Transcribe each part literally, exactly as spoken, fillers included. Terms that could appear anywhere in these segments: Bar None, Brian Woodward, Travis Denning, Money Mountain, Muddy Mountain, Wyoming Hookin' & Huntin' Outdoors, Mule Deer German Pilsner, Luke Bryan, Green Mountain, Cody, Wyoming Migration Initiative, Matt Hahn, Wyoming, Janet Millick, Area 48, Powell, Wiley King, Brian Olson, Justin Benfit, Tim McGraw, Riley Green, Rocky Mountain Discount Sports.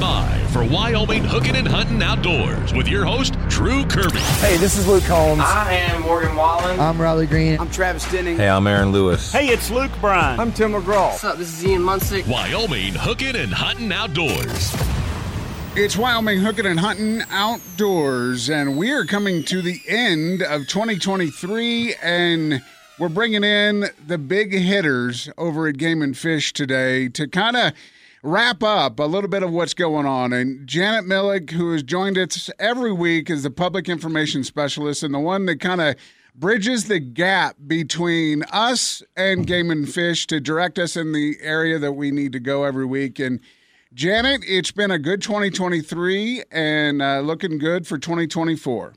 by for Wyoming Hookin' and Huntin' Outdoors with your host, Drew Kermit. Hey, this is Luke Holmes. I am Morgan Wallen. I'm Riley Green. I'm Travis Denning. Hey, I'm Aaron Lewis. Hey, it's Luke Bryan. I'm Tim McGraw. What's up? This is Ian Munsick. Wyoming Hookin' and Huntin' Outdoors. It's Wyoming Hookin' and Huntin' Outdoors, and we are coming to the end of twenty twenty-three, and we're bringing in the big hitters over at Game and Fish today to kind of wrap up a little bit of what's going on. And Janet Millick, who has joined us every week, is the public information specialist and the one that kind of bridges the gap between us and Game and Fish to direct us in the area that we need to go every week. And Janet, it's been a good twenty twenty-three and uh, looking good for twenty twenty-four.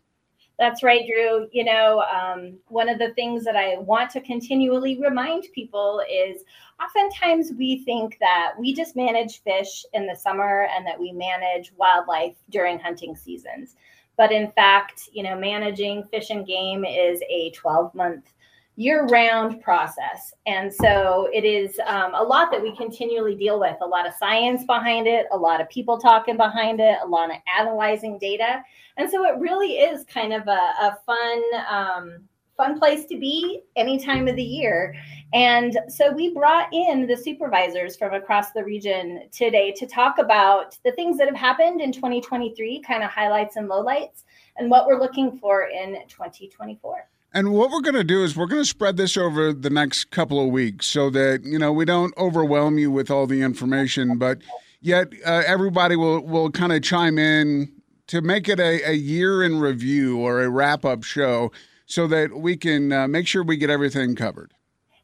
That's right, Drew. You know, um, one of the things that I want to continually remind people is oftentimes we think that we just manage fish in the summer and that we manage wildlife during hunting seasons. But in fact, you know, managing fish and game is a twelve-month year-round process. And so it is um, a lot that we continually deal with, a lot of science behind it, a lot of people talking behind it, a lot of analyzing data. And so it really is kind of a, a fun, um, fun place to be any time of the year. And so we brought in the supervisors from across the region today to talk about the things that have happened in twenty twenty-three, kind of highlights and lowlights, and what we're looking for in twenty twenty-four. And what we're going to do is we're going to spread this over the next couple of weeks so that, you know, we don't overwhelm you with all the information, but yet uh, everybody will, will kind of chime in to make it a, a year in review or a wrap-up show so that we can uh, make sure we get everything covered.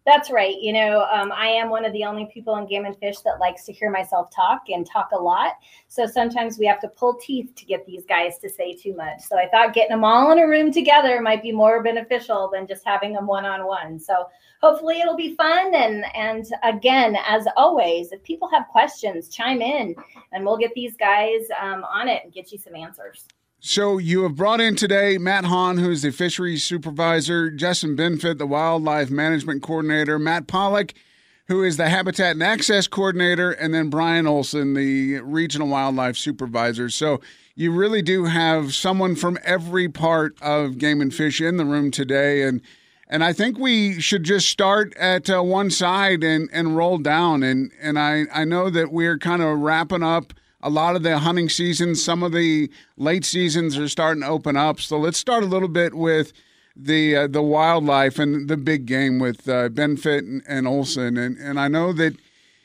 That's right. You know, um, I am one of the only people in Game and Fish that likes to hear myself talk and talk a lot. So sometimes we have to pull teeth to get these guys to say too much. So I thought getting them all in a room together might be more beneficial than just having them one-on-one. So hopefully it'll be fun. And, and again, as always, if people have questions, chime in and we'll get these guys um, on it and get you some answers. So you have brought in today Matt Hahn, who is the fisheries supervisor, Justin Benfit, the wildlife management coordinator, Matt Pollack, who is the habitat and access coordinator, and then Brian Olson, the regional wildlife supervisor. So you really do have someone from every part of Game and Fish in the room today. And and I think we should just start at uh, one side and, and roll down. And, and I, I know that we're kind of wrapping up a lot of the hunting seasons. Some of the late seasons are starting to open up. So let's start a little bit with the uh, the wildlife and the big game with uh, Benfit and, and Olson. And and I know that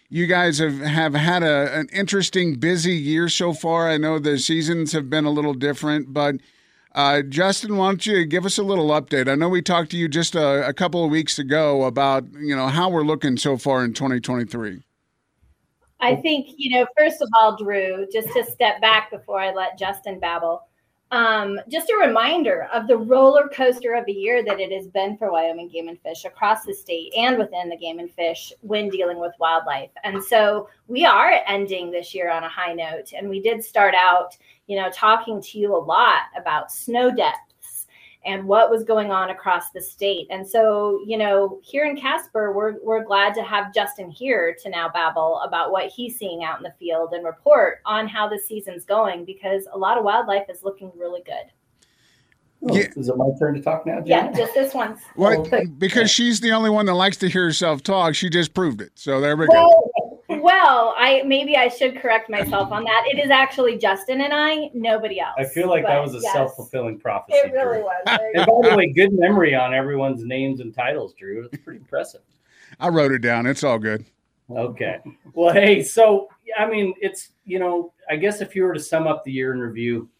you guys have, have had a, an interesting, busy year so far. I know the seasons have been a little different, but uh, Justin, why don't you give us a little update? I know we talked to you just a, a couple of weeks ago about, you know, how we're looking so far in twenty twenty-three. I think, you know, first of all, Drew, just to step back before I let Justin babble, um, just a reminder of the roller coaster of a year that it has been for Wyoming Game and Fish across the state and within the Game and Fish when dealing with wildlife. And so we are ending this year on a high note. And we did start out, you know, talking to you a lot about snow depth and what was going on across the state. And so, you know, here in Casper, we're we're glad to have Justin here to now babble about what he's seeing out in the field and report on how the season's going, because a lot of wildlife is looking really good. Oh, yeah. Is it my turn to talk now, Janet? Yeah, just this once. Well, because she's the only one that likes to hear herself talk. She just proved it. So there we go. Well, I maybe I should correct myself on that. It is actually Justin and I, nobody else. I feel like that was a yes, self-fulfilling prophecy. It really Drew. was. And by the way, good memory on everyone's names and titles, Drew. It's pretty impressive. I wrote it down. It's all good. Okay. Well, hey, so, I mean, it's, you know, I guess if you were to sum up the year in review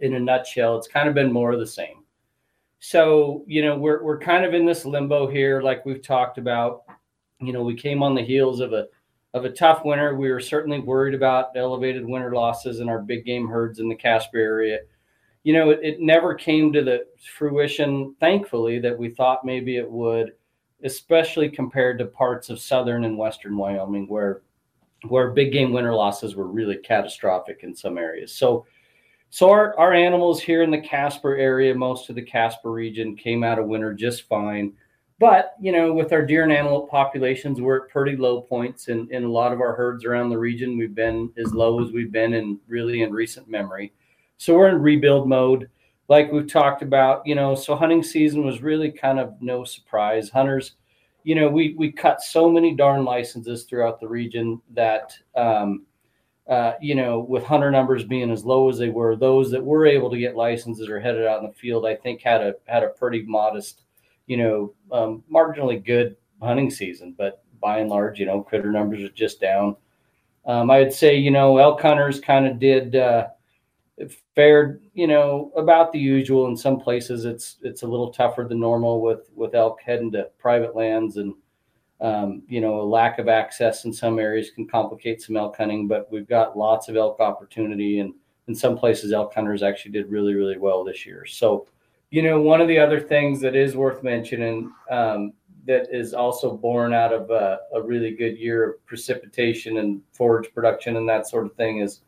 in a nutshell, it's kind of been more of the same. So, you know, we're we're kind of in this limbo here, like we've talked about. You know, we came on the heels of a Of a tough winter. We were certainly worried about elevated winter losses in our big game herds in the Casper area. You know, it, it never came to the fruition, thankfully, that we thought maybe it would, especially compared to parts of southern and western Wyoming where where big game winter losses were really catastrophic in some areas. So so our, our animals here in the Casper area, most of the Casper region, came out of winter just fine. But, you know, with our deer and antelope populations, we're at pretty low points in, in a lot of our herds around the region. We've been as low as we've been in really in recent memory. So we're in rebuild mode, like we've talked about, you know, so hunting season was really kind of no surprise. Hunters, you know, we we cut so many darn licenses throughout the region that, um, uh, you know, with hunter numbers being as low as they were, those that were able to get licenses or headed out in the field, I think had a had a pretty modest, you know, um, marginally good hunting season, but by and large, you know, critter numbers are just down. Um, I would say, you know, elk hunters kind of did, uh, fared, you know, about the usual. In some places it's, it's a little tougher than normal with, with elk heading to private lands and, um, you know, a lack of access in some areas can complicate some elk hunting, but we've got lots of elk opportunity, and in some places elk hunters actually did really, really well this year. So, you know, one of the other things that is worth mentioning, um, that is also born out of a, a really good year of precipitation and forage production and that sort of thing is,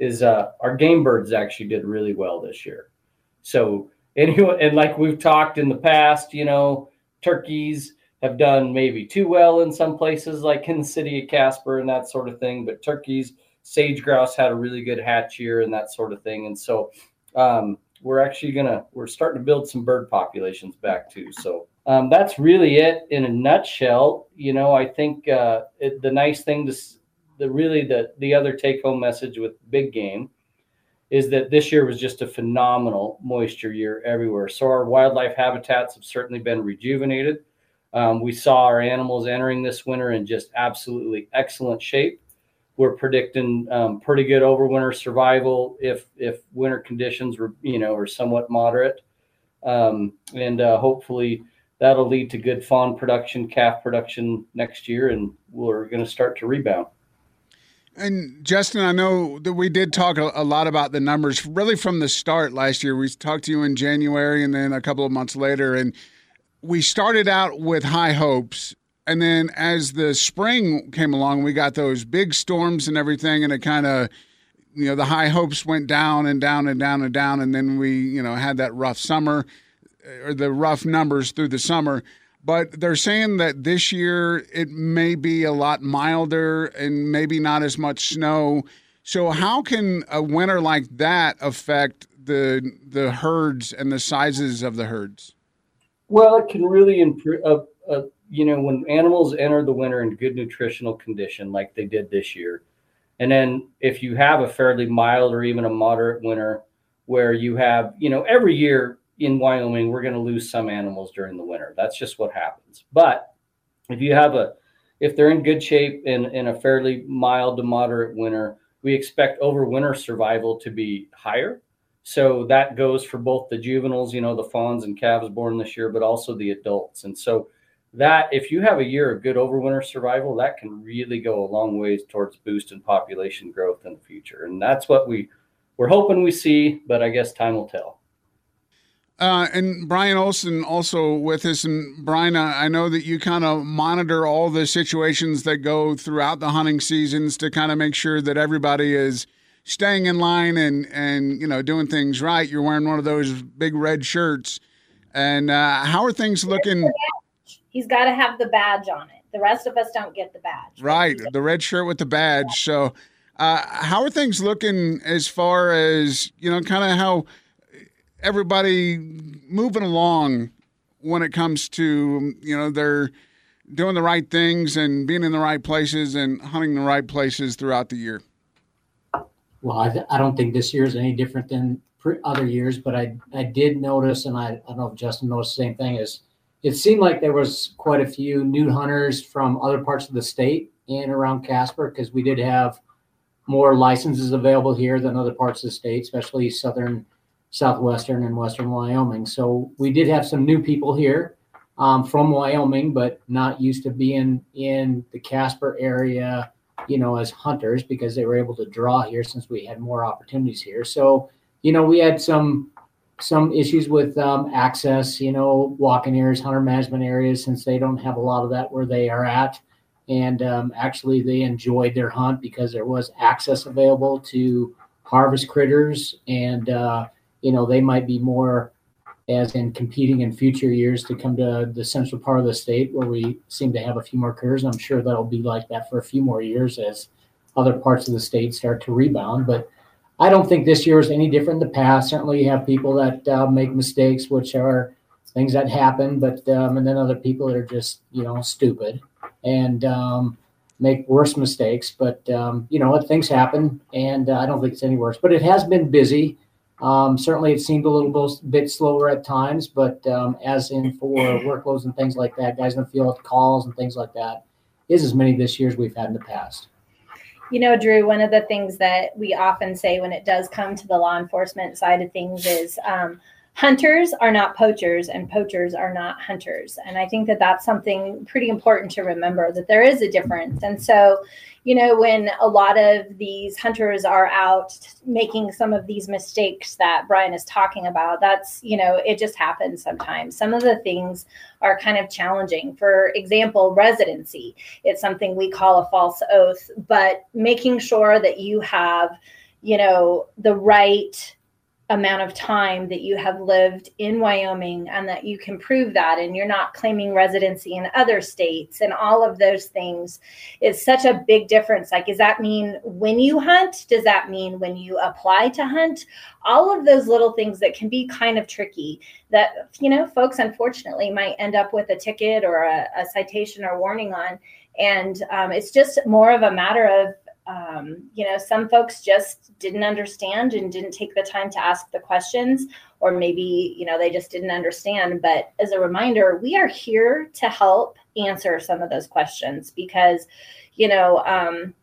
is uh, our game birds actually did really well this year. So anyway, and like we've talked in the past, you know, turkeys have done maybe too well in some places, like in the city of Casper and that sort of thing, but turkeys, sage grouse had a really good hatch year and that sort of thing. And so, um, we're actually going to, we're starting to build some bird populations back too. So um, that's really it in a nutshell. You know, I think uh, it, the nice thing to, the really the, the other take home message with big game is that this year was just a phenomenal moisture year everywhere. So our wildlife habitats have certainly been rejuvenated. Um, we saw our animals entering this winter in just absolutely excellent shape. We're predicting um, pretty good overwinter survival if if winter conditions were, you know, are somewhat moderate, um, and uh, hopefully that'll lead to good fawn production, calf production next year, and we're going to start to rebound. And Justin, I know that we did talk a, a lot about the numbers really from the start last year. We talked to you in January, and then a couple of months later, and we started out with high hopes. And then as the spring came along, we got those big storms and everything, and it kind of, you know, the high hopes went down and down and down and down, and then we, you know, had that rough summer, or the rough numbers through the summer. But they're saying that this year it may be a lot milder and maybe not as much snow. So how can a winter like that affect the the herds and the sizes of the herds? Well, it can really improve uh, – uh, you know, when animals enter the winter in good nutritional condition like they did this year, and then if you have a fairly mild or even a moderate winter where you have, you know, every year in Wyoming, we're going to lose some animals during the winter. That's just what happens. But if you have a, if they're in good shape in, in a fairly mild to moderate winter, we expect overwinter survival to be higher. So that goes for both the juveniles, you know, the fawns and calves born this year, but also the adults. And so that if you have a year of good overwinter survival, that can really go a long ways towards boosting population growth in the future. And that's what we, we're hoping we see, but I guess time will tell. Uh, and Brian Olson also with us. And Brian, I know that you kind of monitor all the situations that go throughout the hunting seasons to kind of make sure that everybody is staying in line and, and you know, doing things right. You're wearing one of those big red shirts. And uh, how are things looking? He's got to have the badge on it. The rest of us don't get the badge. Right, the red shirt with the badge. So uh, how are things looking as far as, you know, kind of how everybody moving along when it comes to, you know, they're doing the right things and being in the right places and hunting the right places throughout the year? Well, I, th- I don't think this year is any different than pre- other years, but I, I did notice, and I, I don't know if Justin noticed the same thing, is it seemed like there was quite a few new hunters from other parts of the state and around Casper, because we did have more licenses available here than other parts of the state, especially southern, southwestern, and western Wyoming. So we did have some new people here um, from Wyoming, but not used to being in the Casper area, you know, as hunters, because they were able to draw here since we had more opportunities here. So, you know, we had some... some issues with um, access, you know, walking areas, hunter management areas, since they don't have a lot of that where they are at. And um, actually they enjoyed their hunt because there was access available to harvest critters. And, uh, you know, they might be more as in competing in future years to come to the central part of the state where we seem to have a few more curves. I'm sure that'll be like that for a few more years as other parts of the state start to rebound. But I don't think this year is any different than the past. Certainly you have people that uh, make mistakes, which are things that happen, but um, and then other people that are just, you know, stupid and um, make worse mistakes. But, um, you know, things happen, and uh, I don't think it's any worse. But it has been busy. Um, certainly it seemed a little bit slower at times, but um, as in for workloads and things like that, guys in the field, calls and things like that, is as many this year as we've had in the past. You know, Drew, one of the things that we often say when it does come to the law enforcement side of things is um, hunters are not poachers and poachers are not hunters. And I think that that's something pretty important to remember, that there is a difference. And so, you know, when a lot of these hunters are out making some of these mistakes that Brian is talking about, that's, you know, it just happens sometimes. Some of the things are kind of challenging. For example, residency. It's something we call a false oath, but making sure that you have, you know, the right amount of time that you have lived in Wyoming and that you can prove that, and you're not claiming residency in other states and all of those things is such a big difference. Like, does that mean when you hunt? Does that mean when you apply to hunt? All of those little things that can be kind of tricky that, you know, folks unfortunately might end up with a ticket or a, a citation or warning on. And um, it's just more of a matter of, Um, you know, some folks just didn't understand and didn't take the time to ask the questions, or maybe, you know, they just didn't understand. But as a reminder, we are here to help answer some of those questions because, you know, um,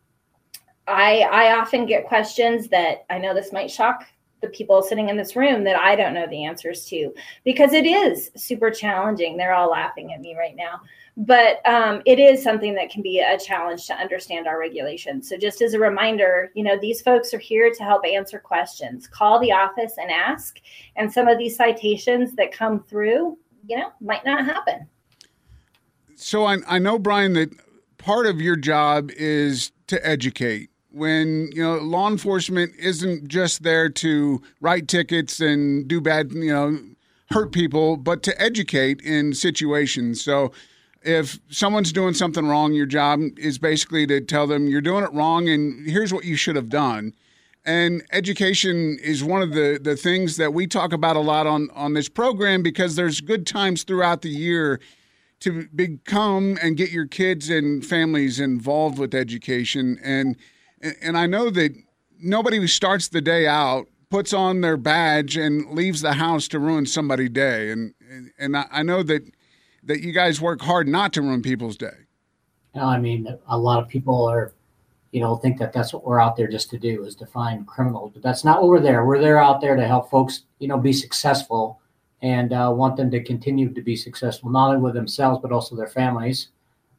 I, I often get questions that I know this might shock the people sitting in this room that I don't know the answers to, because it is super challenging. They're all laughing at me right now, but um, it is something that can be a challenge to understand our regulations. So just as a reminder, you know, these folks are here to help answer questions. Call the office and ask. And some of these citations that come through, you know, might not happen. So I, I know, Brian, that part of your job is to educate. When, you know, law enforcement isn't just there to write tickets and do bad, you know, hurt people, but to educate in situations. So if someone's doing something wrong, your job is basically to tell them you're doing it wrong and here's what you should have done. And education is one of the, the things that we talk about a lot on, on this program, because there's good times throughout the year to become and get your kids and families involved with education. And And I know that nobody who starts the day out puts on their badge and leaves the house to ruin somebody's day. And and I know that that you guys work hard not to ruin people's day. No, I mean, a lot of people are, you know, think that that's what we're out there just to do, is to find criminals. But that's not what we're there. We're there out there to help folks, you know, be successful, and uh, want them to continue to be successful, not only with themselves, but also their families.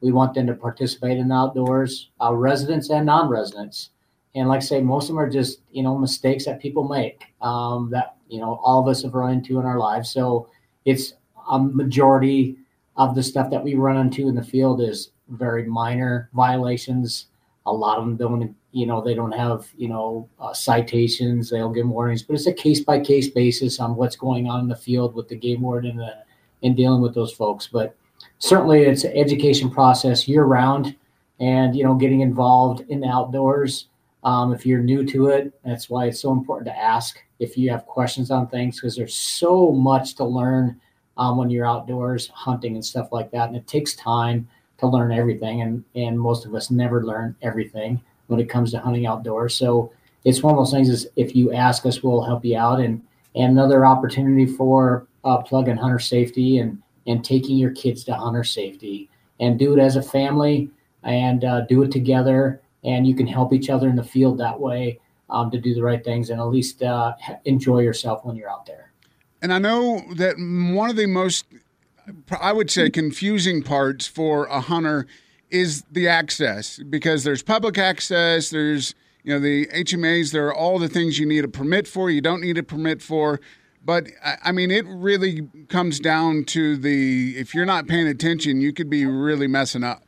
We want them to participate in the outdoors, uh, residents and non-residents. And like I say, most of them are just, you know, mistakes that people make, um, that, you know, all of us have run into in our lives. So it's a majority of the stuff that we run into in the field is very minor violations. A lot of them don't, you know, they don't have, you know, uh, citations. They'll give warnings, but it's a case-by-case basis on what's going on in the field with the game warden and, the, and dealing with those folks. But certainly it's an education process year round, and, you know, getting involved in the outdoors. Um, if you're new to it, that's why it's so important to ask if you have questions on things, because there's so much to learn um, when you're outdoors hunting and stuff like that. And it takes time to learn everything. And, and most of us never learn everything when it comes to hunting outdoors. So it's one of those things is if you ask us, we'll help you out. And, and another opportunity for uh, plug-in hunter safety and, and taking your kids to hunter safety, and do it as a family, and uh, do it together. And you can help each other in the field that way, um, to do the right things and at least uh, enjoy yourself when you're out there. And I know that one of the most, I would say, confusing parts for a hunter is the access, because there's public access, there's, you know, the H M As, there are all the things you need a permit for, you don't need a permit for. But, I mean, it really comes down to the, if you're not paying attention, you could be really messing up.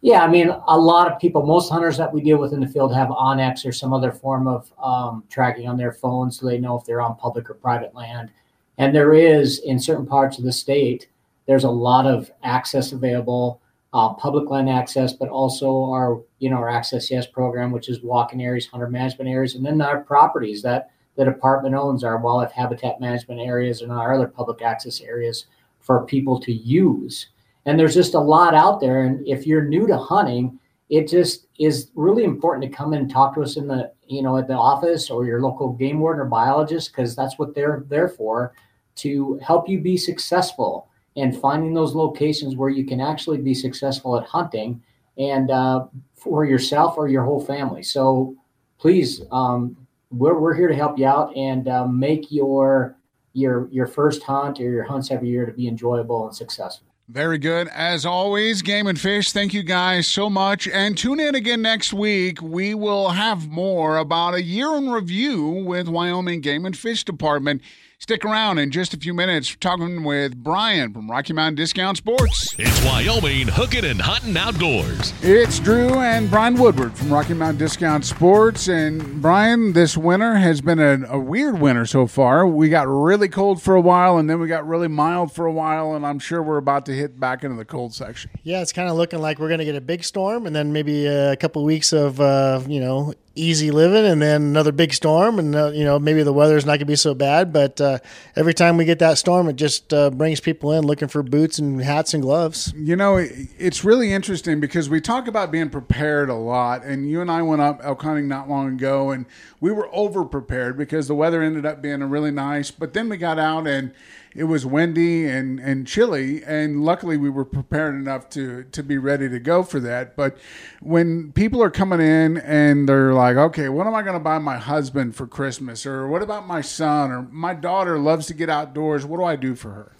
Yeah, I mean, a lot of people, most hunters that we deal with in the field have Onyx or some other form of um, tracking on their phone, so they know if they're on public or private land. And there is, in certain parts of the state, there's a lot of access available, uh, public land access, but also our, you know, our Access Yes program, which is walking areas, hunter management areas, and then our properties that the department owns, our wildlife habitat management areas and our other public access areas for people to use. And there's just a lot out there. And if you're new to hunting, it just is really important to come and talk to us in the, you know, at the office or your local game warden or biologist, because that's what they're there for, to help you be successful and finding those locations where you can actually be successful at hunting and uh, for yourself or your whole family. So please, um, we're, we're here to help you out and uh, make your, your, your first hunt or your hunts every year to be enjoyable and successful. Very good. As always, Game and Fish, thank you guys so much. And tune in again next week. We will have more about a year in review with Wyoming Game and Fish Department. Stick around in just a few minutes. We're talking with Brian from Rocky Mountain Discount Sports. It's Wyoming Hookin' and Huntin' Outdoors. It's Drew and Brian Woodward from Rocky Mountain Discount Sports. And Brian, this winter has been a, a weird winter so far. We got really cold for a while, and then we got really mild for a while, and I'm sure we're about to hit back into the cold section. Yeah, it's kind of looking like we're going to get a big storm and then maybe a couple of weeks of, uh, you know, easy living, and then another big storm, and uh, you know, maybe the weather's not gonna be so bad, but uh, every time we get that storm, it just uh, brings people in looking for boots and hats and gloves. You know, it's really interesting because we talk about being prepared a lot, and you and I went up elk hunting not long ago, and we were over prepared because the weather ended up being really nice, but then we got out and it was windy and, and chilly, and luckily we were prepared enough to, to be ready to go for that. But when people are coming in and they're like, okay, what am I going to buy my husband for Christmas? Or what about my son? Or my daughter loves to get outdoors. What do I do for her?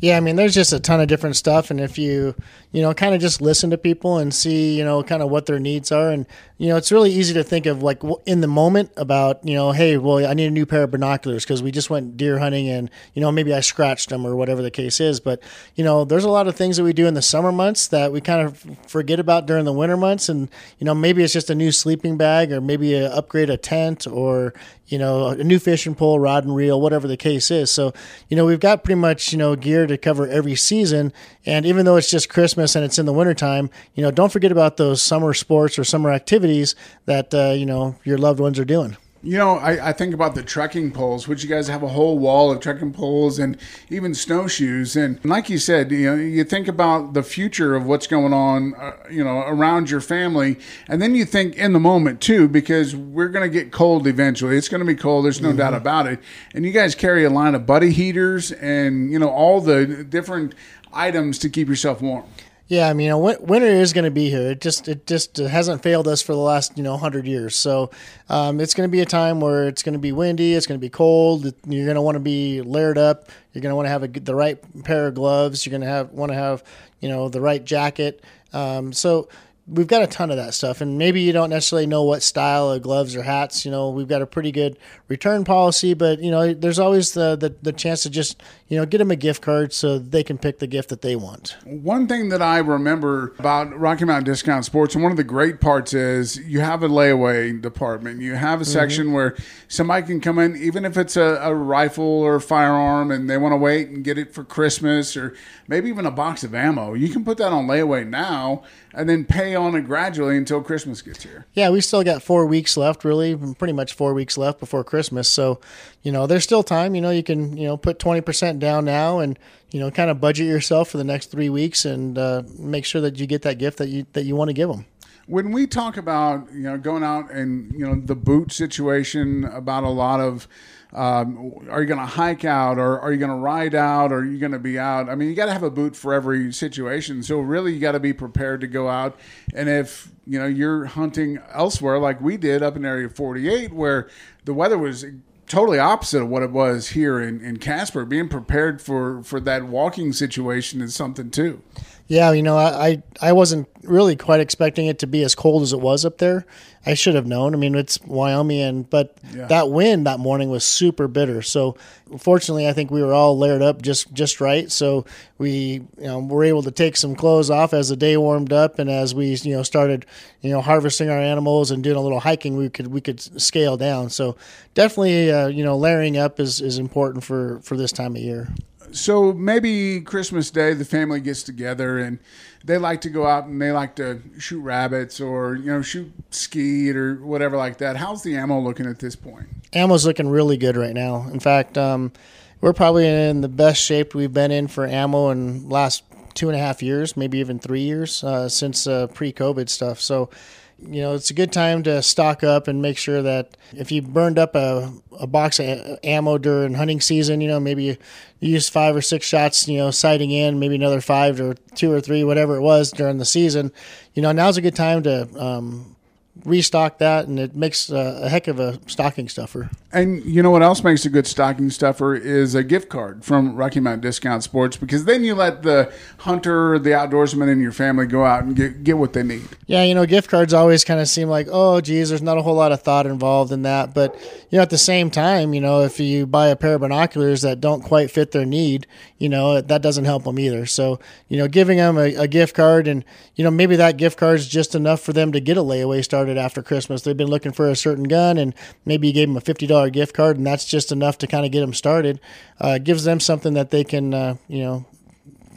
Yeah, I mean, there's just a ton of different stuff. And if you, you know, kind of just listen to people and see, you know, kind of what their needs are. And, you know, it's really easy to think of like in the moment about, you know, hey, well, I need a new pair of binoculars because we just went deer hunting and, you know, maybe I scratched them or whatever the case is. But, you know, there's a lot of things that we do in the summer months that we kind of forget about during the winter months. And, you know, maybe it's just a new sleeping bag or maybe a upgrade a tent or, you know, a new fishing pole, rod and reel, whatever the case is. So, you know, we've got pretty much, you know, gear to cover every season. And even though it's just Christmas and it's in the wintertime, you know, don't forget about those summer sports or summer activities that, uh, you know, your loved ones are doing. You know, I, I think about the trekking poles, which you guys have a whole wall of trekking poles and even snowshoes. And like you said, you know, you think about the future of what's going on, uh, you know, around your family. And then you think in the moment, too, because we're going to get cold eventually. It's going to be cold. There's no mm-hmm. doubt about it. And you guys carry a line of buddy heaters and, you know, all the different items to keep yourself warm. Yeah, I mean, you know, winter is going to be here. It just it just hasn't failed us for the last, you know, one hundred years. So um, it's going to be a time where it's going to be windy, it's going to be cold, you're going to want to be layered up, you're going to want to have a, the right pair of gloves, you're going to have want to have, you know, the right jacket. Um, so we've got a ton of that stuff, and maybe you don't necessarily know what style of gloves or hats. You know, we've got a pretty good return policy, but, you know, there's always the, the, the chance to just, you know, get them a gift card so they can pick the gift that they want. One thing that I remember about Rocky Mountain Discount Sports, and one of the great parts is you have a layaway department. You have a section mm-hmm. where somebody can come in, even if it's a, a rifle or a firearm, and they want to wait and get it for Christmas or maybe even a box of ammo. You can put that on layaway now and then pay on it gradually until Christmas gets here. Yeah, we still got four weeks left, really, pretty much four weeks left before Christmas. So, you know, there's still time. You know, you can, you know, put twenty percent down now and, you know, kind of budget yourself for the next three weeks and uh, make sure that you get that gift that you that you want to give them. When we talk about, you know, going out and, you know, the boot situation, about a lot of, um, are you going to hike out or are you going to ride out or are you going to be out? I mean, you got to have a boot for every situation. So really, you got to be prepared to go out. And if, you know, you're hunting elsewhere like we did up in Area forty-eight, where the weather was totally opposite of what it was here in, in Casper, being prepared for, for that walking situation is something too. Yeah, you know, I, I wasn't really quite expecting it to be as cold as it was up there. I should have known. I mean, it's Wyoming, and but yeah. that wind that morning was super bitter. So fortunately, I think we were all layered up just, just right. So we you know, were able to take some clothes off as the day warmed up, and as we you know started you know harvesting our animals and doing a little hiking, we could we could scale down. So definitely, uh, you know, layering up is is important for for this time of year. So maybe Christmas Day, the family gets together and they like to go out and they like to shoot rabbits or, you know, shoot skeet or whatever like that. How's the ammo looking at this point? Ammo's looking really good right now. In fact, um, we're probably in the best shape we've been in for ammo in last two and a half years, maybe even three years uh, since uh, pre-COVID stuff. So, you know, it's a good time to stock up and make sure that if you burned up a, a box of ammo during hunting season, you know, maybe you used five or six shots, you know, sighting in, maybe another five or two or three, whatever it was during the season. You know, now's a good time to um, restock that, and it makes a, a heck of a stocking stuffer. And you know what else makes a good stocking stuffer is a gift card from Rocky Mountain Discount Sports, because then you let the hunter, the outdoorsman in your family go out and get, get what they need. Yeah, you know, gift cards always kind of seem like, oh, geez, there's not a whole lot of thought involved in that. But, you know, at the same time, you know, if you buy a pair of binoculars that don't quite fit their need, you know, that doesn't help them either. So, you know, giving them a, a gift card, and, you know, maybe that gift card is just enough for them to get a layaway started after Christmas. They've been looking for a certain gun, and maybe you gave them a fifty dollars gift card, and that's just enough to kind of get them started. Uh, gives them something that they can, uh, you know,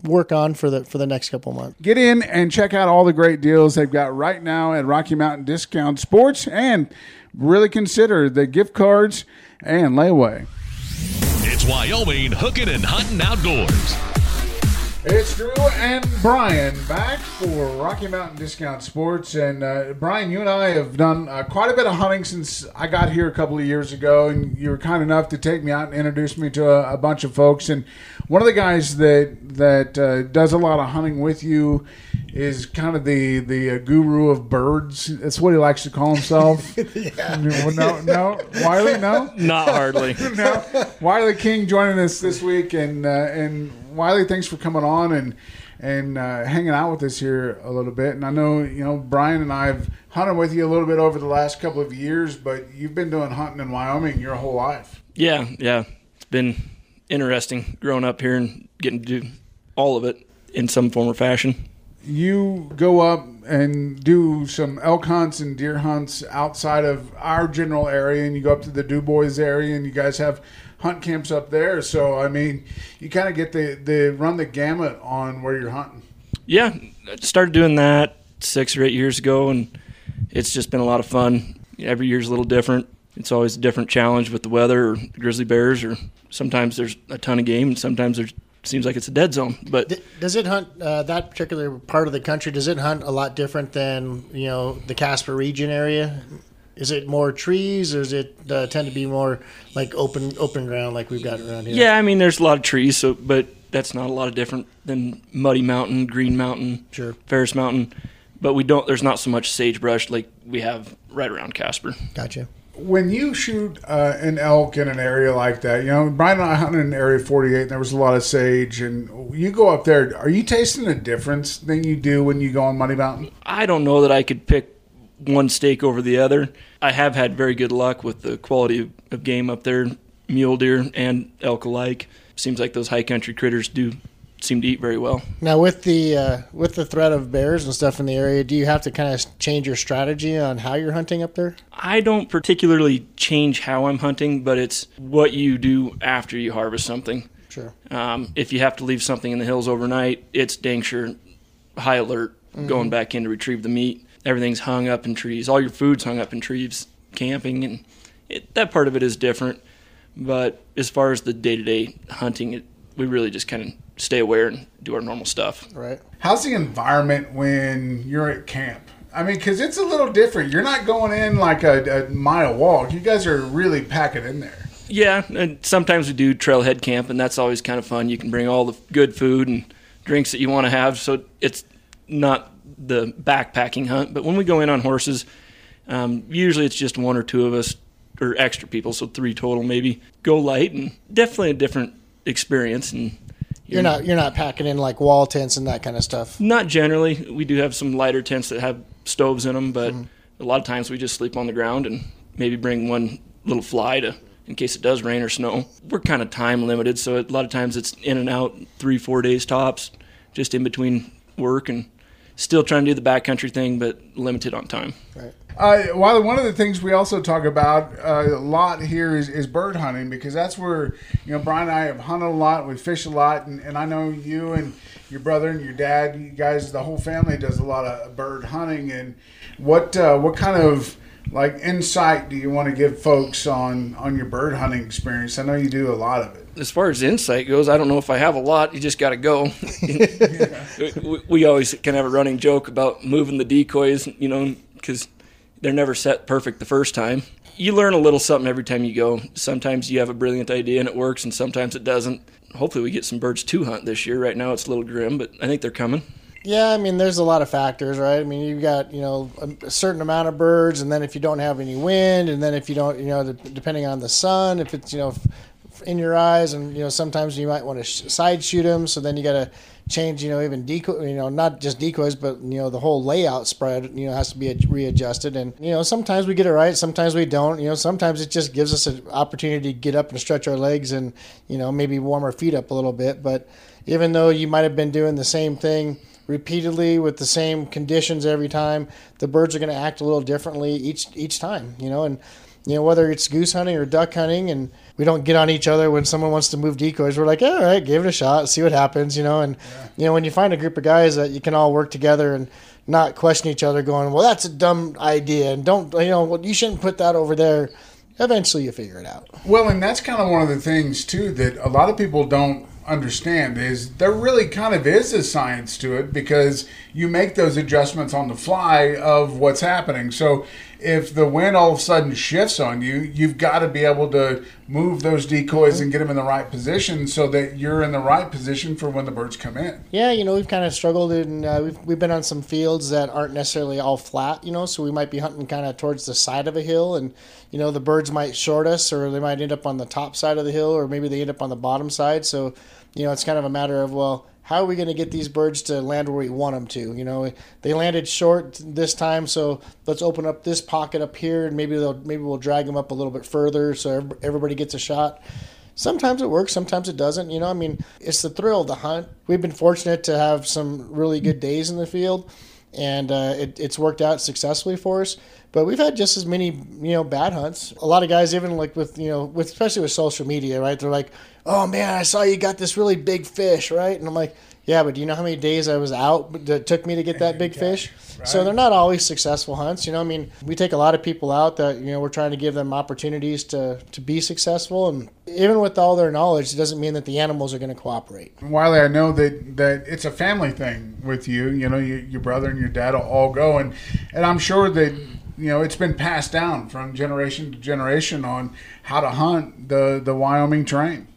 work on for the for the next couple months. Get in and check out all the great deals they've got right now at Rocky Mountain Discount Sports, and really consider the gift cards and layaway. It's Wyoming Hookin' and Huntin' Outdoors. It's Drew and Brian back for Rocky Mountain Discount Sports. And uh, Brian, you and I have done uh, quite a bit of hunting since I got here a couple of years ago, and you were kind enough to take me out and introduce me to a, a bunch of folks. And one of the guys that that uh, does a lot of hunting with you is kind of the the uh, guru of birds. That's what he likes to call himself. yeah. No, no, Wiley, no, not hardly. no, Wiley King joining us this week, and uh, and. Wiley, thanks for coming on and and uh, hanging out with us here a little bit. And I know, you know, Brian and I have hunted with you a little bit over the last couple of years, but you've been doing hunting in Wyoming your whole life. Yeah, yeah. It's been interesting growing up here and getting to do all of it in some form or fashion. You go up and do some elk hunts and deer hunts outside of our general area, and you go up to the Dubois area, and you guys have hunt camps up there. So I mean, you kind of get the the run the gamut on where you're hunting. Yeah, I started doing that six or eight years ago, and it's just been a lot of fun. Every year's a little different. It's always a different challenge with the weather or grizzly bears, or sometimes there's a ton of game, and sometimes there's seems like it's a dead zone. But does it hunt uh, that particular part of the country? Does it hunt a lot different than, you know, the Casper region area? Is it more trees, or does it uh, tend to be more like open open ground like we've got around here? Yeah, I mean, there's a lot of trees, so but that's not a lot of different than Muddy Mountain, Green Mountain, sure, Ferris Mountain. But we don't. There's not so much sagebrush like we have right around Casper. Gotcha. When you shoot uh, an elk in an area like that, you know, Brian and I hunted in Area forty-eight, and there was a lot of sage, and you go up there, are you tasting a difference than you do when you go on Money Mountain? I don't know that I could pick one steak over the other. I have had very good luck with the quality of game up there, mule deer and elk alike. Seems like those high country critters do seem to eat very well. Now, with the uh, with the threat of bears and stuff in the area, do you have to kind of change your strategy on how you're hunting up there? I don't particularly change how I'm hunting, but it's what you do after you harvest something. Sure. Um, if you have to leave something in the hills overnight, it's dang sure high alert, mm-hmm. going back in to retrieve the meat. Everything's hung up in trees. All your food's hung up in trees, camping, and it, that part of it is different. But as far as the day-to-day hunting, it, we really just kind of stay aware and do our normal stuff. Right. How's the environment when you're at camp? I mean, because it's a little different. You're not going in like a, a mile walk. You guys are really packing in there. Yeah, and sometimes we do trailhead camp, and that's always kind of fun. You can bring all the good food and drinks that you want to have, so it's not the backpacking hunt. But when we go in on horses, um, usually it's just one or two of us, or extra people, so three total maybe. Go light, and definitely a different experience, and You're not you're not packing in like wall tents and that kind of stuff. Not generally. We do have some lighter tents that have stoves in them, but mm-hmm. a lot of times we just sleep on the ground and maybe bring one little fly to in case it does rain or snow. We're kind of time limited, so a lot of times it's in and out three, four days tops, just in between work and still trying to do the backcountry thing, but limited on time. Right. Uh, well, one of the things we also talk about uh, a lot here is, is bird hunting, because that's where, you know, Brian and I have hunted a lot, we fish a lot, and, and I know you and your brother and your dad, you guys, the whole family does a lot of bird hunting. And what uh, what kind of like insight do you want to give folks on, on your bird hunting experience? I know you do a lot of it. As far as insight goes, I don't know if I have a lot. You just got to go. Yeah. we, we always kind of have a running joke about moving the decoys, you know, because they're never set perfect the first time. You learn a little something every time you go. Sometimes you have a brilliant idea and it works, and sometimes it doesn't. Hopefully we get some birds to hunt this year. Right now it's a little grim, but I think they're coming. Yeah, I mean, there's a lot of factors, right? I mean, you've got, you know, a certain amount of birds, and then if you don't have any wind, and then if you don't, you know, depending on the sun, if it's, you know, in your eyes, and you know sometimes you might want to sh- side shoot them, so then you got to change, you know, even decoy, you know, not just decoys, but you know the whole layout spread, you know, has to be readjusted. And you know sometimes we get it right, sometimes we don't. You know, sometimes it just gives us an opportunity to get up and stretch our legs, and you know maybe warm our feet up a little bit. But even though you might have been doing the same thing repeatedly with the same conditions every time, the birds are going to act a little differently each each time. You know, and you know whether it's goose hunting or duck hunting, and we don't get on each other when someone wants to move decoys. We're like, yeah, all right, give it a shot, see what happens, you know. And, yeah. you know, when you find a group of guys that you can all work together and not question each other going, well, that's a dumb idea, and don't, you know, well, you shouldn't put that over there. Eventually you figure it out. Well, and that's kind of one of the things, too, that a lot of people don't understand is there really kind of is a science to it, because you make those adjustments on the fly of what's happening. So if the wind all of a sudden shifts on you, you've got to be able to move those decoys and get them in the right position so that you're in the right position for when the birds come in. Yeah, you know, we've kind of struggled, and uh, we've, we've been on some fields that aren't necessarily all flat, you know, so we might be hunting kind of towards the side of a hill, and, you know, the birds might short us, or they might end up on the top side of the hill, or maybe they end up on the bottom side. So, you know, it's kind of a matter of, well, how are we going to get these birds to land where we want them to? You know, they landed short this time, so let's open up this pocket up here, and maybe they'll maybe we'll drag them up a little bit further so everybody gets a shot. Sometimes it works, sometimes it doesn't. You know, I mean, it's the thrill of the hunt. We've been fortunate to have some really good days in the field, and uh, it, it's worked out successfully for us. But we've had just as many, you know, bad hunts. A lot of guys, even like with, you know, with especially with social media, right? They're like, oh, man, I saw you got this really big fish, right? And I'm like, yeah, but do you know how many days I was out that took me to get that big fish? Right. So they're not always successful hunts. You know, I mean, we take a lot of people out that, you know, we're trying to give them opportunities to, to be successful. And even with all their knowledge, it doesn't mean that the animals are going to cooperate. Wiley, I know that, that it's a family thing with you. You know, you, your brother and your dad will all go. And, and I'm sure that, you know, it's been passed down from generation to generation on how to hunt the, the Wyoming terrain.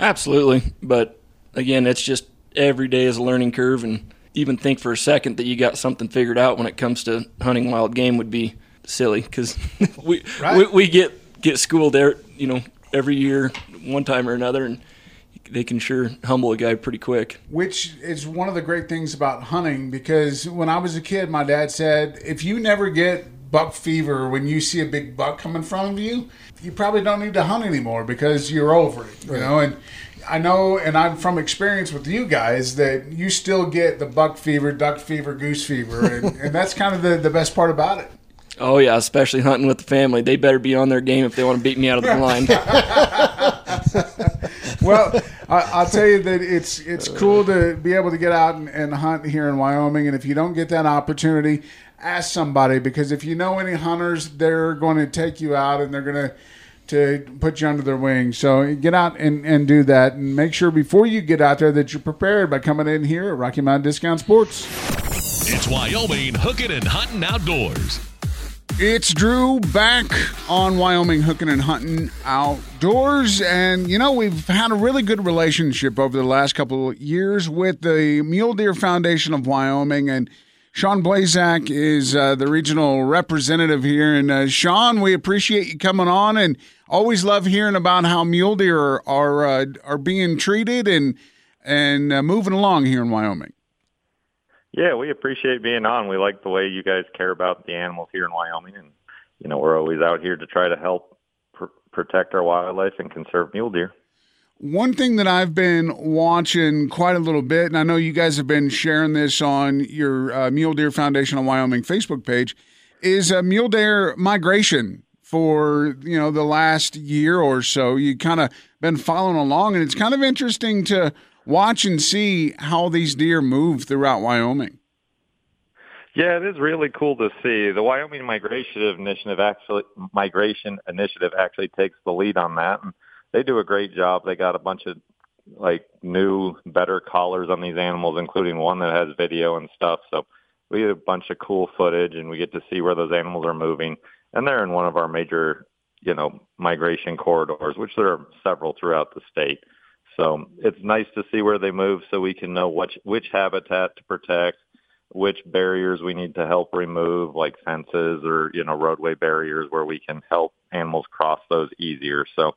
Absolutely. But, again, it's just every day is a learning curve, and even think for a second that you got something figured out when it comes to hunting wild game would be silly, because we, right. we we get get schooled there, you know, every year, one time or another, and they can sure humble a guy pretty quick. Which is one of the great things about hunting, because when I was a kid, my dad said, if you never get buck fever when you see a big buck come in front of you, you probably don't need to hunt anymore because you're over it, you right. know, and I know, and I'm from experience with you guys, that you still get the buck fever, duck fever, goose fever, and, and that's kind of the, the best part about it. Oh, yeah, especially hunting with the family. They better be on their game if they want to beat me out of the blind. Well, I, I'll tell you that it's it's cool to be able to get out and, and hunt here in Wyoming, and if you don't get that opportunity, ask somebody, because if you know any hunters, they're going to take you out, and they're going to to put you under their wing. So get out and, and do that, and make sure before you get out there that you're prepared by coming in here at Rocky Mountain Discount Sports. It's Wyoming Hookin' and Huntin' Outdoors. It's Drew back on Wyoming Hookin' and Huntin' Outdoors. And, you know, we've had a really good relationship over the last couple of years with the Mule Deer Foundation of Wyoming, and Sean Blazak is uh, the regional representative here. And, uh, Sean, we appreciate you coming on, and always love hearing about how mule deer are are, uh, are being treated and and uh, moving along here in Wyoming. Yeah, we appreciate being on. We like the way you guys care about the animals here in Wyoming, and you know we're always out here to try to help pr- protect our wildlife and conserve mule deer. One thing that I've been watching quite a little bit, and I know you guys have been sharing this on your uh, Mule Deer Foundation of Wyoming Facebook page, is a mule deer migration for, you know, the last year or so. You kind of been following along, and it's kind of interesting to watch and see how these deer move throughout Wyoming. Yeah, it is really cool to see. The Wyoming Migration Initiative actually, Migration Initiative actually takes the lead on that. They do a great job. They got a bunch of like new, better collars on these animals, including one that has video and stuff. So we get a bunch of cool footage, and we get to see where those animals are moving. And they're in one of our major, you know, migration corridors, which there are several throughout the state. So it's nice to see where they move, so we can know which which habitat to protect, which barriers we need to help remove, like fences or, you know, roadway barriers where we can help animals cross those easier. So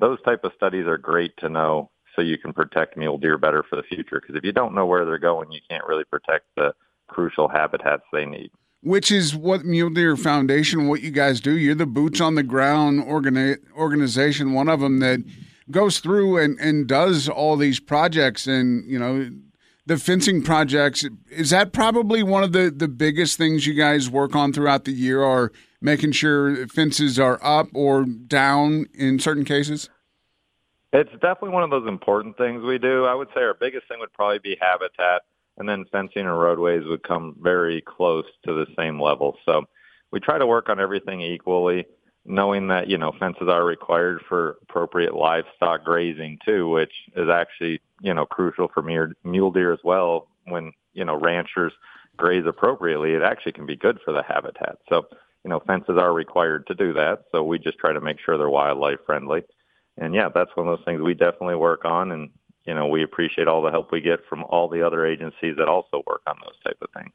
those type of studies are great to know, so you can protect mule deer better for the future, because if you don't know where they're going, you can't really protect the crucial habitats they need. Which is what Mule Deer Foundation, what you guys do. You're the boots on the ground organi- organization, one of them that goes through and, and does all these projects. And, you know, the fencing projects, is that probably one of the, the biggest things you guys work on throughout the year, are making sure fences are up or down in certain cases? It's definitely one of those important things we do. I would say our biggest thing would probably be habitat, and then fencing and roadways would come very close to the same level. So we try to work on everything equally, knowing that, you know, fences are required for appropriate livestock grazing too, which is actually, you know, crucial for mule deer as well. When, you know, ranchers graze appropriately, it actually can be good for the habitat. So, you know, fences are required to do that. So we just try to make sure they're wildlife friendly. And yeah, that's one of those things we definitely work on. And, you know, we appreciate all the help we get from all the other agencies that also work on those type of things.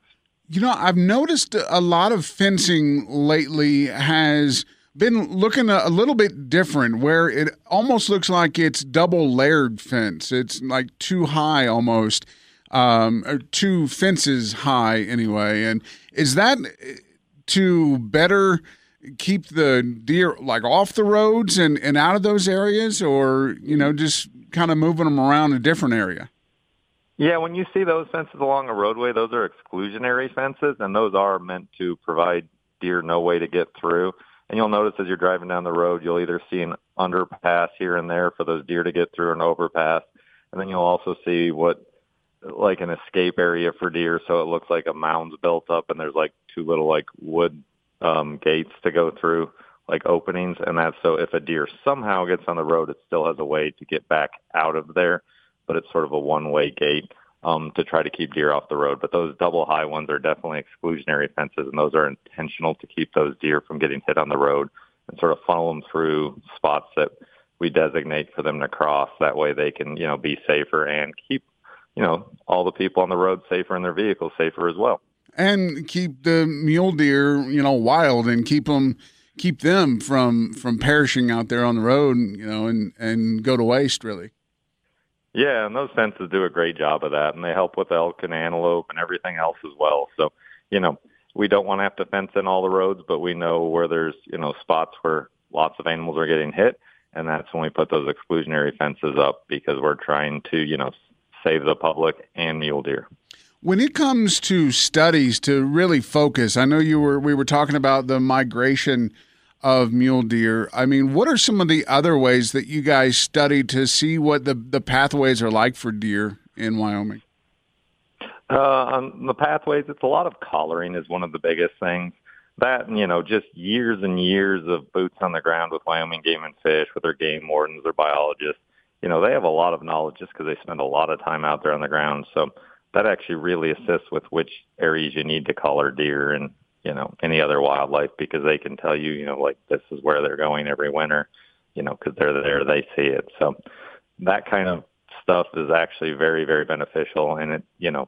You know, I've noticed a lot of fencing lately has been looking a little bit different, where it almost looks like it's double layered fence. It's like too high almost, um, or two fences high anyway. And is that to better keep the deer like off the roads and, and out of those areas, or, you know, just kind of moving them around a different area? Yeah, when you see those fences along a roadway, those are exclusionary fences, and those are meant to provide deer no way to get through. And you'll notice as you're driving down the road, you'll either see an underpass here and there for those deer to get through, an overpass, and then you'll also see what like an escape area for deer, so it looks like a mound's built up, and there's like two little like wood um, gates to go through, like openings, and that's so if a deer somehow gets on the road, it still has a way to get back out of there, but it's sort of a one-way gate um, to try to keep deer off the road. But those double high ones are definitely exclusionary fences, and those are intentional to keep those deer from getting hit on the road and sort of funnel them through spots that we designate for them to cross. That way they can, you know, be safer and keep, you know, all the people on the road safer and their vehicles safer as well. And keep the mule deer, you know, wild, and keep them keep them from, from perishing out there on the road, you know, and, and go to waste, really. Yeah, and those fences do a great job of that, and they help with elk and antelope and everything else as well. So, you know, we don't want to have to fence in all the roads, but we know where there's, you know, spots where lots of animals are getting hit, and that's when we put those exclusionary fences up, because we're trying to, you know, save the public and mule deer. When it comes to studies to really focus, I know you were we were talking about the migration of mule deer. I mean, what are some of the other ways that you guys study to see what the, the pathways are like for deer in Wyoming? Uh, on the pathways, it's a lot of collaring is one of the biggest things. That, you know, just years and years of boots on the ground with Wyoming Game and Fish, with their game wardens, their biologists. You know, they have a lot of knowledge just because they spend a lot of time out there on the ground. So that actually really assists with which areas you need to collar deer and, you know, any other wildlife, because they can tell you, you know, like this is where they're going every winter, you know, because they're there, they see it. So that kind of stuff is actually very, very beneficial. And it, you know,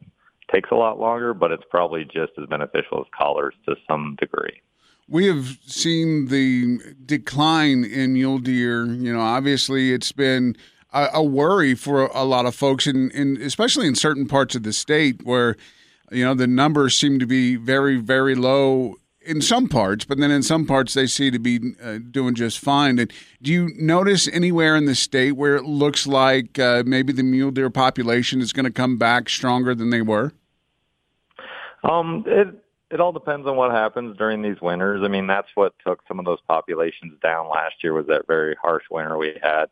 takes a lot longer, but it's probably just as beneficial as collars to some degree. We have seen the decline in mule deer. You know, obviously it's been a, a worry for a lot of folks, in, in especially in certain parts of the state where, you know, the numbers seem to be very, very low in some parts, but then in some parts they seem to be uh, doing just fine. And do you notice anywhere in the state where it looks like uh, maybe the mule deer population is going to come back stronger than they were? Um, it it all depends on what happens during these winters. I mean, that's what took some of those populations down last year, was that very harsh winter we had.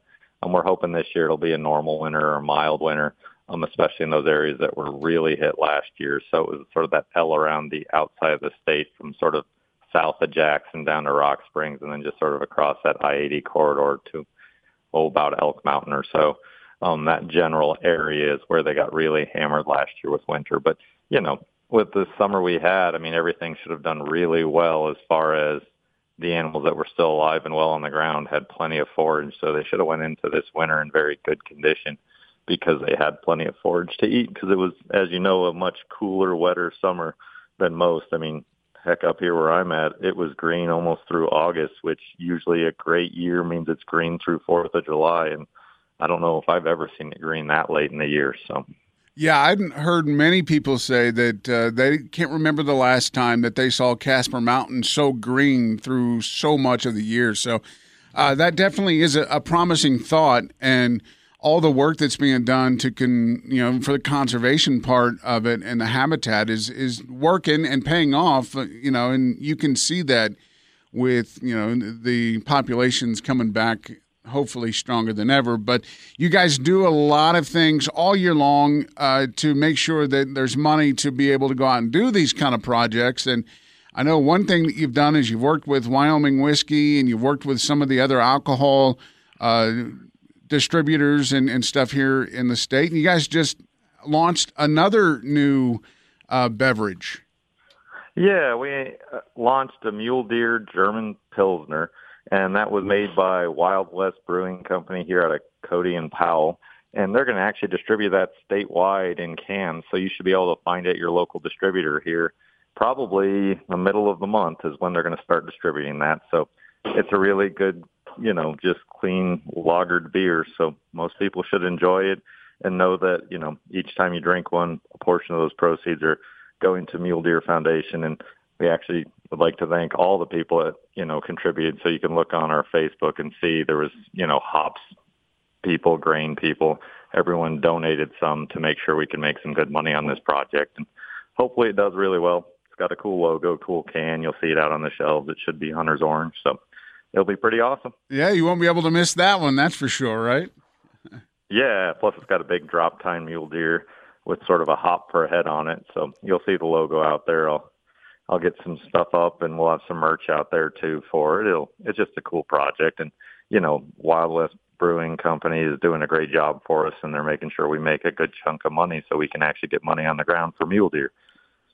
And um, we're hoping this year it'll be a normal winter or a mild winter, um, especially in those areas that were really hit last year. So it was sort of that L around the outside of the state from sort of south of Jackson down to Rock Springs, and then just sort of across that I eighty corridor to oh, about Elk Mountain or so. Um, that general area is where they got really hammered last year with winter. But, you know, with the summer we had, I mean, everything should have done really well as far as the animals that were still alive and well on the ground had plenty of forage. So they should have went into this winter in very good condition because they had plenty of forage to eat, because it was, as you know, a much cooler, wetter summer than most. I mean, heck, up here where I'm at, it was green almost through August, which usually a great year means it's green through fourth of July. And I don't know if I've ever seen it green that late in the year, so... Yeah, I've heard many people say that uh, they can't remember the last time that they saw Casper Mountain so green through so much of the year. So uh, that definitely is a, a promising thought, and all the work that's being done to con, you know, for the conservation part of it and the habitat is is working and paying off. You know, and you can see that with, you know, the populations coming back, hopefully stronger than ever. But you guys do a lot of things all year long uh, to make sure that there's money to be able to go out and do these kind of projects. And I know one thing that you've done is you've worked with Wyoming Whiskey, and you've worked with some of the other alcohol uh, distributors and, and stuff here in the state. And you guys just launched another new uh, beverage. Yeah, we launched a Mule Deer German Pilsner, and that was made by Wild West Brewing Company here out of Cody and Powell. And they're going to actually distribute that statewide in cans, so you should be able to find it at your local distributor here. Probably the middle of the month is when they're going to start distributing that. So it's a really good, you know, just clean lagered beer. So most people should enjoy it and know that, you know, each time you drink one, a portion of those proceeds are going to Mule Deer Foundation. And we actually would like to thank all the people that, you know, contributed. So you can look on our Facebook and see there was, you know, hops people, grain people, everyone donated some to make sure we can make some good money on this project. And hopefully it does really well. It's got a cool logo, cool can. You'll see it out on the shelves. It should be Hunter's Orange. So it'll be pretty awesome. Yeah, you won't be able to miss that one, that's for sure, right? Yeah, plus it's got a big drop time mule deer with sort of a hop per head on it. So you'll see the logo out there. I'll I'll get some stuff up, and we'll have some merch out there too for it. It'll, it's just a cool project. And, you know, Wild West Brewing Company is doing a great job for us, and they're making sure we make a good chunk of money so we can actually get money on the ground for mule deer.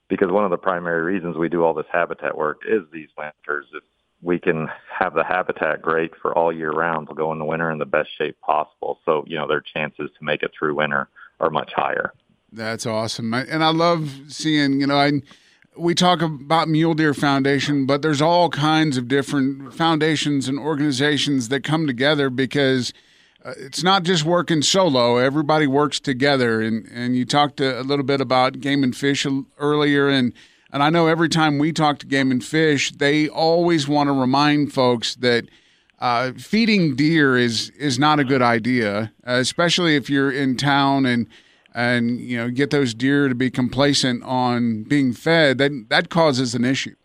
Because one of the primary reasons we do all this habitat work is these winters. If we can have the habitat great for all year round, we'll go in the winter in the best shape possible. So, you know, their chances to make it through winter are much higher. That's awesome. And I love seeing, you know, I... we talk about Mule Deer Foundation, but there's all kinds of different foundations and organizations that come together, because uh, it's not just working solo. Everybody works together. And, and you talked a little bit about Game and Fish earlier. And, and I know every time we talk to Game and Fish, they always want to remind folks that uh, feeding deer is, is not a good idea, uh, especially if you're in town and and, you know, get those deer to be complacent on being fed, that, that causes an issue.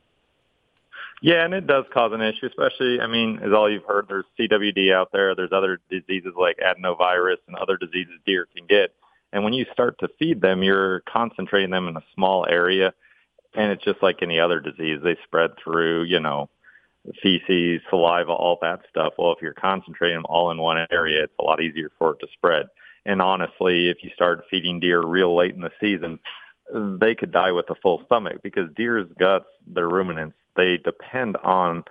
Yeah, and it does cause an issue, especially, I mean, as all you've heard, there's C W D out there. There's other diseases like adenovirus and other diseases deer can get. And when you start to feed them, you're concentrating them in a small area, and it's just like any other disease. They spread through, you know, feces, saliva, all that stuff. Well, if you're concentrating them all in one area, it's a lot easier for it to spread. And honestly, if you start feeding deer real late in the season, they could die with a full stomach, because deer's guts, they're ruminants, they depend on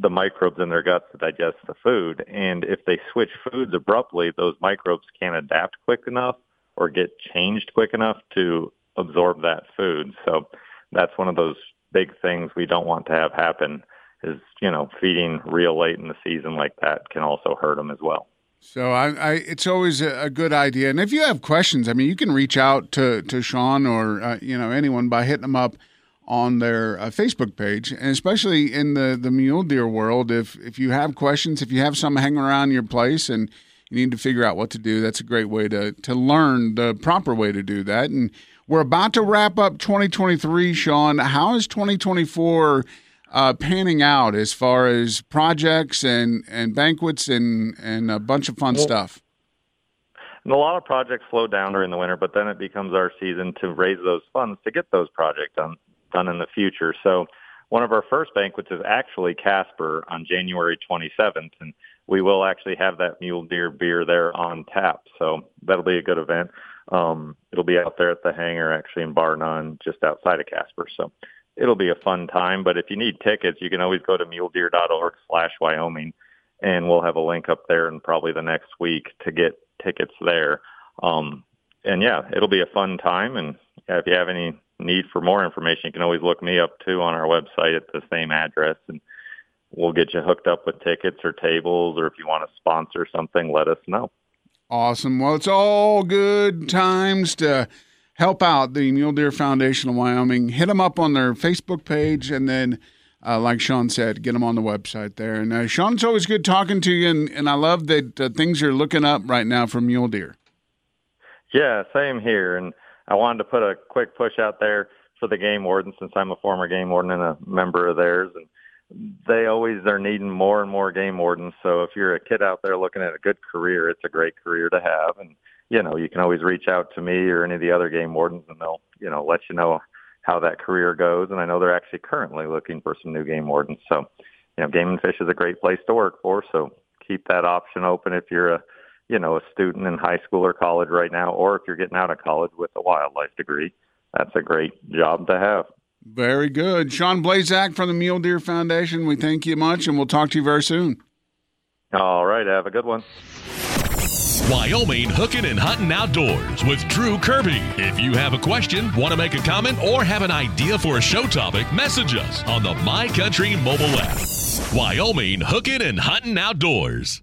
the microbes in their guts to digest the food. And if they switch foods abruptly, those microbes can't adapt quick enough or get changed quick enough to absorb that food. So that's one of those big things we don't want to have happen is, you know, feeding real late in the season like that can also hurt them as well. So I, I it's always a, a good idea. And if you have questions, I mean, you can reach out to, to Sean or, uh, you know, anyone by hitting them up on their uh, Facebook page, and especially in the, the mule deer world, if if you have questions, if you have some hanging around your place and you need to figure out what to do, that's a great way to, to learn the proper way to do that. And we're about to wrap up twenty twenty-three, Sean. How is twenty twenty-four uh, panning out as far as projects and, and banquets and, and a bunch of fun well, stuff? And a lot of projects slow down during the winter, but then it becomes our season to raise those funds to get those projects done. done in the future. So one of our first banquets is actually Casper on January twenty-seventh, and we will actually have that mule deer beer there on tap. So that'll be a good event. Um, it'll be out there at the hangar, actually in Bar None, just outside of Casper. So it'll be a fun time, but if you need tickets, you can always go to muledeer.org slash Wyoming, and we'll have a link up there in probably the next week to get tickets there. Um, and yeah, it'll be a fun time. And yeah, if you have any need for more information, you can always look me up too on our website at the same address, and we'll get you hooked up with tickets or tables, or if you want to sponsor something, let us know. Awesome. Well, it's all good times to help out the Mule Deer Foundation of Wyoming. Hit them up on their Facebook page, and then uh, like Sean said, get them on the website there. And uh, Sean, it's always good talking to you, and, and I love that uh, things are looking up right now for mule deer. Yeah, same here. And I wanted to put a quick push out there for the game warden, since I'm a former game warden and a member of theirs. And they always are needing more and more game wardens. So if you're a kid out there looking at a good career, it's a great career to have. And, you know, you can always reach out to me or any of the other game wardens, and they'll, you know, let you know how that career goes. And I know they're actually currently looking for some new game wardens. So, you know, Game and Fish is a great place to work for. So keep that option open if you're a, you know, a student in high school or college right now, or if you're getting out of college with a wildlife degree. That's a great job to have. Very good. Sean Blazak from the Mule Deer Foundation, we thank you much, and we'll talk to you very soon. All right, have a good one. Wyoming Hookin' and Huntin' Outdoors with Drew Kirby. If you have a question, want to make a comment, or have an idea for a show topic, message us on the My Country mobile app. Wyoming Hookin' and Huntin' Outdoors.